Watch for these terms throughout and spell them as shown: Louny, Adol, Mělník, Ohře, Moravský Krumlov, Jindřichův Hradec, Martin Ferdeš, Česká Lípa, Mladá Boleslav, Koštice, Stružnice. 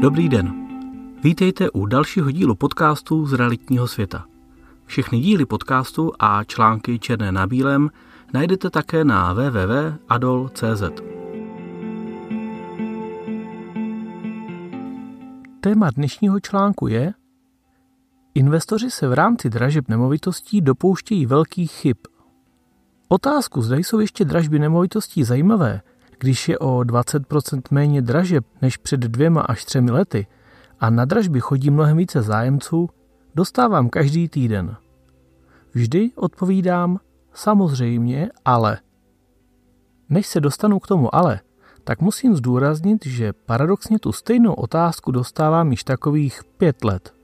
Dobrý den. Vítejte u dalšího dílu podcastu z realitního světa. Všechny díly podcastu a články černé na bílém najdete také na www.adol.cz. Téma dnešního článku je: investoři se v rámci dražeb nemovitostí dopouštějí velkých chyb. Otázku, zda jsou ještě dražby nemovitostí zajímavé, když je o 20% méně dražeb než před 2 až 3 lety a na dražby chodí mnohem více zájemců, dostávám každý týden. Vždy odpovídám samozřejmě, ale. Než se dostanu k tomu ale, tak musím zdůraznit, že paradoxně tu stejnou otázku dostávám již takových 5 let.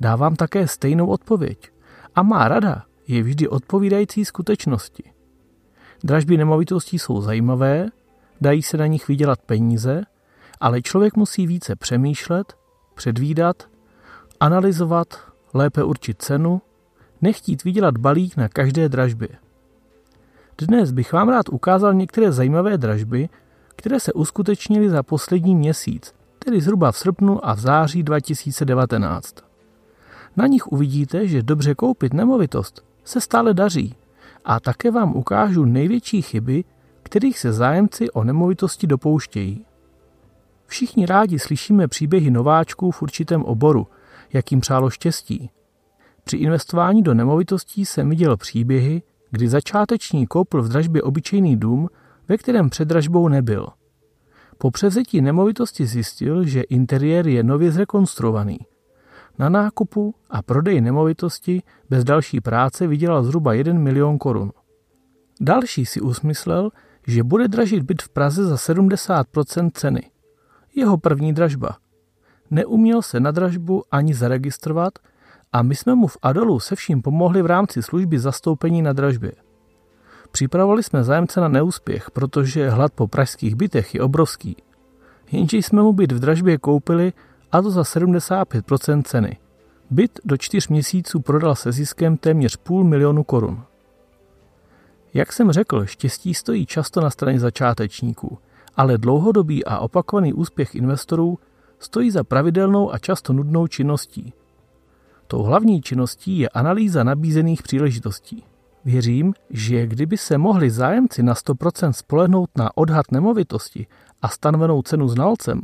Dávám také stejnou odpověď a má rada je vždy odpovídající skutečnosti. Dražby nemovitostí jsou zajímavé, dají se na nich vydělat peníze, ale člověk musí více přemýšlet, předvídat, analyzovat, lépe určit cenu, nechtít vydělat balík na každé dražbě. Dnes bych vám rád ukázal některé zajímavé dražby, které se uskutečnily za poslední měsíc, tedy zhruba v srpnu a v září 2019. Na nich uvidíte, že dobře koupit nemovitost se stále daří, a také vám ukážu největší chyby, kterých se zájemci o nemovitosti dopouštějí. Všichni rádi slyšíme příběhy nováčků v určitém oboru, jak jim přálo štěstí. Při investování do nemovitostí jsem viděl příběhy, kdy začáteční koupil v dražbě obyčejný dům, ve kterém před dražbou nebyl. Po převzetí nemovitosti zjistil, že interiér je nově zrekonstruovaný. Na nákupu a prodeji nemovitosti bez další práce vydělal zhruba 1 milion korun. Další si usmyslel, že bude dražit byt v Praze za 70% ceny. Jeho první dražba. Neuměl se na dražbu ani zaregistrovat a my jsme mu v Adolu se vším pomohli v rámci služby zastoupení na dražbě. Připravovali jsme zájemce na neúspěch, protože hlad po pražských bytech je obrovský. Jenže jsme mu byt v dražbě koupili, a to za 75% ceny. Byt do 4 měsíců prodal se ziskem téměř 500 000 korun. Jak jsem řekl, štěstí stojí často na straně začátečníků, ale dlouhodobý a opakovaný úspěch investorů stojí za pravidelnou a často nudnou činností. Tou hlavní činností je analýza nabízených příležitostí. Věřím, že kdyby se mohli zájemci na 100% spolehnout na odhad nemovitosti a stanovenou cenu znalcem,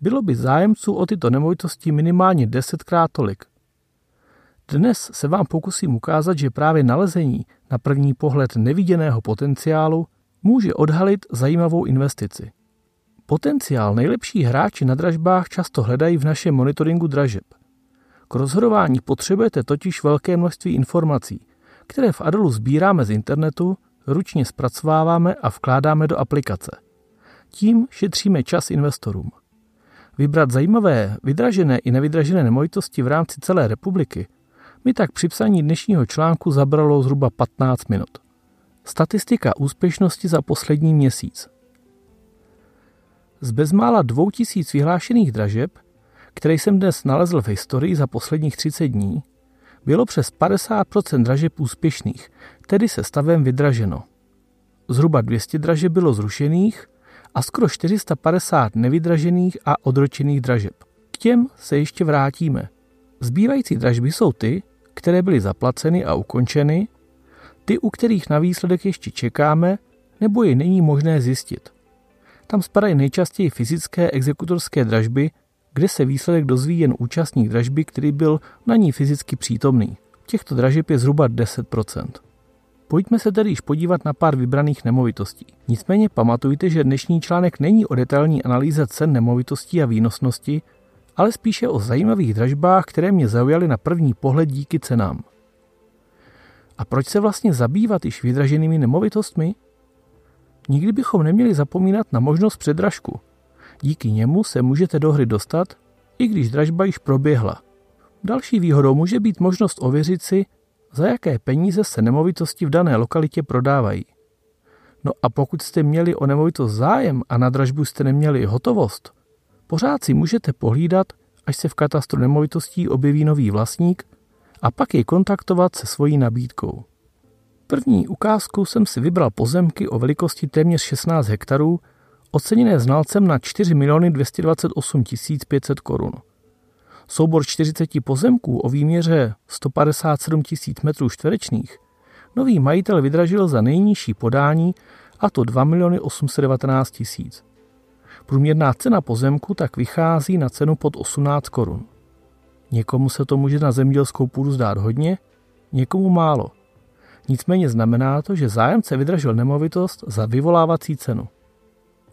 bylo by zájemců o tyto nemovitosti minimálně 10krát tolik. Dnes se vám pokusím ukázat, že právě nalezení na první pohled neviděného potenciálu může odhalit zajímavou investici. Potenciál nejlepší hráči na dražbách často hledají v našem monitoringu dražeb. K rozhodování potřebujete totiž velké množství informací, které v Adolu sbíráme z internetu, ručně zpracováváme a vkládáme do aplikace. Tím šetříme čas investorům. Vybrat zajímavé, vydražené i nevydražené nemovitosti v rámci celé republiky mi tak při psaní dnešního článku zabralo zhruba 15 minut. Statistika úspěšnosti za poslední měsíc. Z bezmála 2000 vyhlášených dražeb, které jsem dnes nalezl v historii za posledních 30 dní, bylo přes 50% dražeb úspěšných, tedy se stavem vydraženo. Zhruba 200 dražeb bylo zrušených, a skoro 450 nevydražených a odročených dražeb. K těm se ještě vrátíme. Zbývající dražby jsou ty, které byly zaplaceny a ukončeny, ty, u kterých na výsledek ještě čekáme, nebo je není možné zjistit. Tam spadají nejčastěji fyzické exekutorské dražby, kde se výsledek dozví jen účastník dražby, který byl na ní fyzicky přítomný. Těchto dražeb je zhruba 10%. Pojďme se tedy již podívat na pár vybraných nemovitostí. Nicméně pamatujte, že dnešní článek není o detailní analýze cen nemovitostí a výnosnosti, ale spíše o zajímavých dražbách, které mě zaujaly na první pohled díky cenám. A proč se vlastně zabývat již vydraženými nemovitostmi? Nikdy bychom neměli zapomínat na možnost předdražku. Díky němu se můžete do hry dostat, i když dražba již proběhla. Další výhodou může být možnost ověřit si, za jaké peníze se nemovitosti v dané lokalitě prodávají. No a pokud jste měli o nemovitost zájem a na dražbu jste neměli hotovost, pořád si můžete pohlídat, až se v katastru nemovitostí objeví nový vlastník a pak jej kontaktovat se svojí nabídkou. První ukázku jsem si vybral pozemky o velikosti téměř 16 hektarů, oceněné znalcem na 4 228 500 korun. Soubor 40 pozemků o výměře 157 000 m2 nový majitel vydražil za nejnižší podání, a to 2 819 000. Průměrná cena pozemku tak vychází na cenu pod 18 korun. Někomu se to může na zemědělskou půdu zdát hodně, někomu málo. Nicméně znamená to, že zájemce vydražil nemovitost za vyvolávací cenu.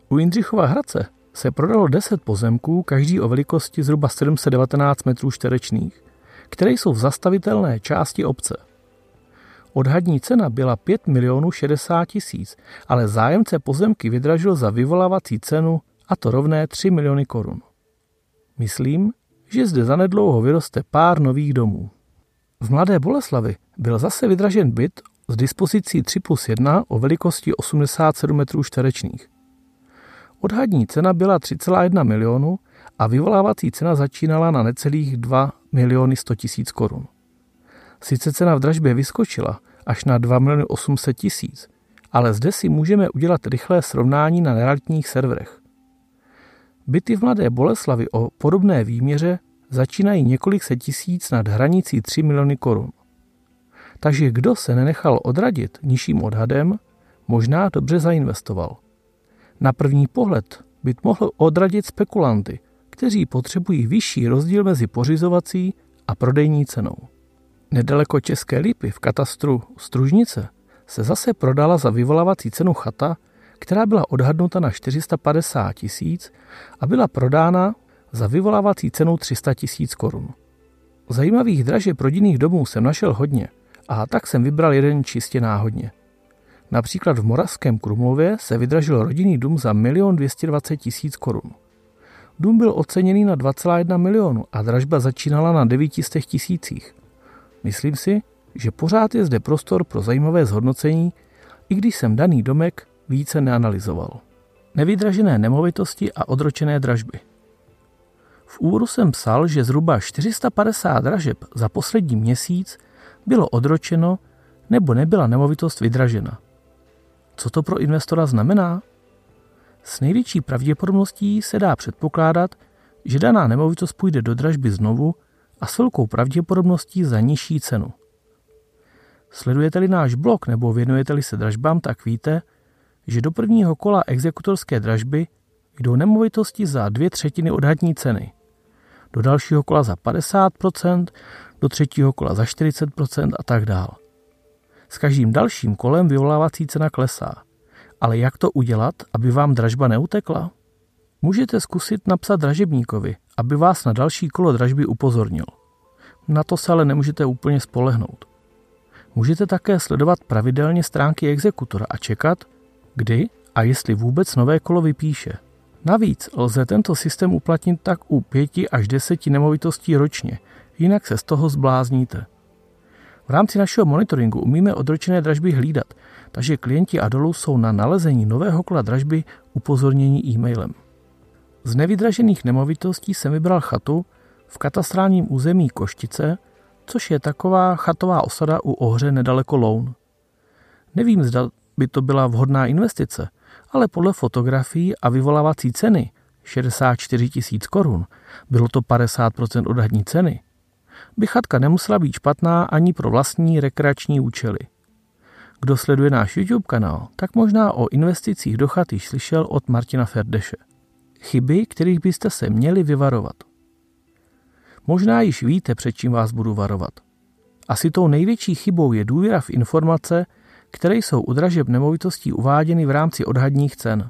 U Jindřichova Hradce se prodalo 10 pozemků, každý o velikosti zhruba 719 m2, které jsou v zastavitelné části obce. Odhadní cena byla 5 060 000, ale zájemce pozemky vydražil za vyvolávací cenu, a to rovné 3 miliony korun. Myslím, že zde zanedlouho vyroste pár nových domů. V Mladé Boleslavi byl zase vydražen byt s dispozicí 3+1 o velikosti 87 m2. Odhadní cena byla 3,1 milionu a vyvolávací cena začínala na necelých 2 miliony 100 tisíc korun. Sice cena v dražbě vyskočila až na 2 miliony 800 tisíc, ale zde si můžeme udělat rychlé srovnání na nerealitních serverech. Byty v Mladé Boleslavi o podobné výměře začínají několik set tisíc nad hranicí 3 miliony korun. Takže kdo se nenechal odradit nižším odhadem, možná dobře zainvestoval. Na první pohled byt mohl odradit spekulanty, kteří potřebují vyšší rozdíl mezi pořizovací a prodejní cenou. Nedaleko České Lípy v katastru Stružnice se zase prodala za vyvolávací cenu chata, která byla odhadnuta na 450 tisíc a byla prodána za vyvolávací cenu 300 tisíc korun. Zajímavých dražeb rodinných domů jsem našel hodně a tak jsem vybral jeden čistě náhodně. Například v Moravském Krumlově se vydražil rodinný dům za 1 220 000 korun. Dům byl oceněný na 2,1 milionu a dražba začínala na 900 tisících. Myslím si, že pořád je zde prostor pro zajímavé zhodnocení, i když jsem daný domek více neanalyzoval. Nevydražené nemovitosti a odročené dražby. V úvodu jsem psal, že zhruba 450 dražeb za poslední měsíc bylo odročeno nebo nebyla nemovitost vydražena. Co to pro investora znamená? S největší pravděpodobností se dá předpokládat, že daná nemovitost půjde do dražby znovu a s velkou pravděpodobností za nižší cenu. Sledujete-li náš blog nebo věnujete-li se dražbám, tak víte, že do prvního kola exekutorské dražby jdou nemovitosti za 2/3 odhadní ceny, do dalšího kola za 50%, do třetího kola za 40% a tak dál. S každým dalším kolem vyvolávací cena klesá. Ale jak to udělat, aby vám dražba neutekla? Můžete zkusit napsat dražebníkovi, aby vás na další kolo dražby upozornil. Na to se ale nemůžete úplně spolehnout. Můžete také sledovat pravidelně stránky exekutora a čekat, kdy a jestli vůbec nové kolo vypíše. Navíc lze tento systém uplatnit tak u 5 až 10 nemovitostí ročně, jinak se z toho zblázníte. V rámci našeho monitoringu umíme odročené dražby hlídat, takže klienti Adolu jsou na nalezení nového kola dražby upozornění e-mailem. Z nevydražených nemovitostí jsem vybral chatu v katastrálním území Koštice, což je taková chatová osada u Ohře nedaleko Loun. Nevím, zda by to byla vhodná investice, ale podle fotografií a vyvolávací ceny 64 tisíc korun, bylo to 50% odhadní ceny, by chatka nemusela být špatná ani pro vlastní rekreační účely. Kdo sleduje náš YouTube kanál, tak možná o investicích do chat již slyšel od Martina Ferdeše. Chyby, kterých byste se měli vyvarovat. Možná již víte, před čím vás budu varovat. Asi tou největší chybou je důvěra v informace, které jsou u dražeb nemovitostí uváděny v rámci odhadních cen.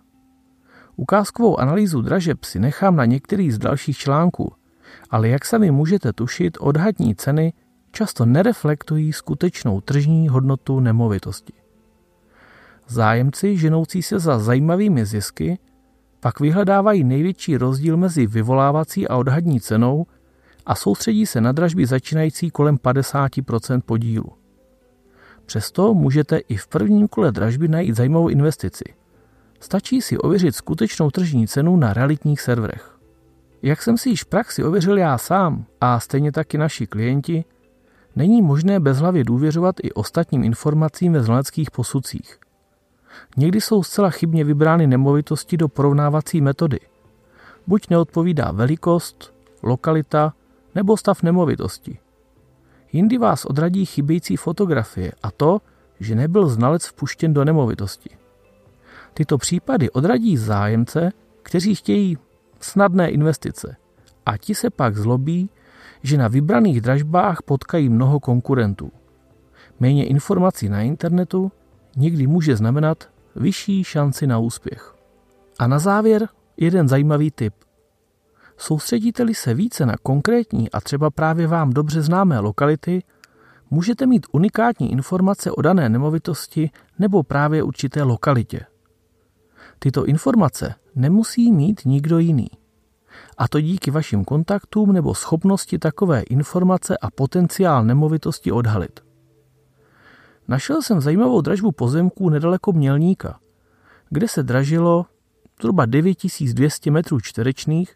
Ukázkovou analýzu dražeb si nechám na některý z dalších článků, ale jak sami můžete tušit, odhadní ceny často nereflektují skutečnou tržní hodnotu nemovitosti. Zájemci, ženoucí se za zajímavými zisky, pak vyhledávají největší rozdíl mezi vyvolávací a odhadní cenou a soustředí se na dražby začínající kolem 50% podílu. Přesto můžete i v prvním kole dražby najít zajímavou investici. Stačí si ověřit skutečnou tržní cenu na realitních serverech. Jak jsem si již v praxi ověřil já sám a stejně tak i naši klienti, není možné bezhlavě důvěřovat i ostatním informacím ve znaleckých posudcích. Někdy jsou zcela chybně vybrány nemovitosti do porovnávací metody. Buď neodpovídá velikost, lokalita nebo stav nemovitosti. Jindy vás odradí chybějící fotografie a to, že nebyl znalec vpuštěn do nemovitosti. Tyto případy odradí zájemce, kteří chtějí snadné investice a ti se pak zlobí, že na vybraných dražbách potkají mnoho konkurentů. Méně informací na internetu někdy může znamenat vyšší šanci na úspěch. A na závěr jeden zajímavý tip. Soustředíte-li se více na konkrétní a třeba právě vám dobře známé lokality, můžete mít unikátní informace o dané nemovitosti nebo právě určité lokalitě. Tyto informace nemusí mít nikdo jiný. A to díky vašim kontaktům nebo schopnosti takové informace a potenciál nemovitosti odhalit. Našel jsem zajímavou dražbu pozemků nedaleko Mělníka, kde se dražilo zhruba 9200 metrů čtverečných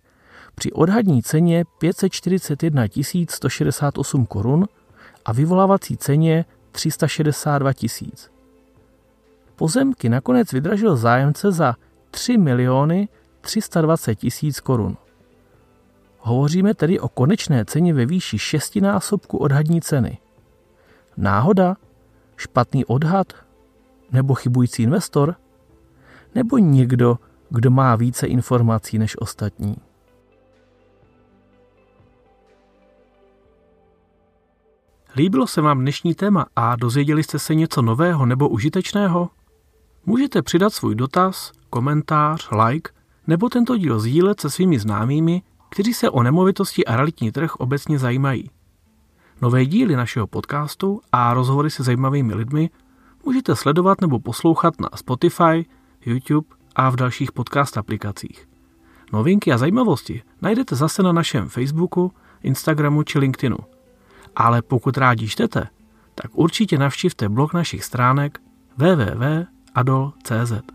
při odhadní ceně 541 168 korun a vyvolávací ceně 362 tisíc. Pozemky nakonec vydražil zájemce za 3 320 tisíc korun. Hovoříme tedy o konečné ceně ve výši 6násobku odhadní ceny. Náhoda? Špatný odhad? Nebo chybující investor? Nebo někdo, kdo má více informací než ostatní? Líbilo se vám dnešní téma a dozvěděli jste se něco nového nebo užitečného? Můžete přidat svůj dotaz, komentář, like nebo tento díl sdílet se svými známými, kteří se o nemovitosti a realitní trh obecně zajímají. Nové díly našeho podcastu a rozhovory se zajímavými lidmi můžete sledovat nebo poslouchat na Spotify, YouTube a v dalších podcast aplikacích. Novinky a zajímavosti najdete zase na našem Facebooku, Instagramu či LinkedInu. Ale pokud rádi čtete, tak určitě navštivte blog našich stránek www.adol.cz.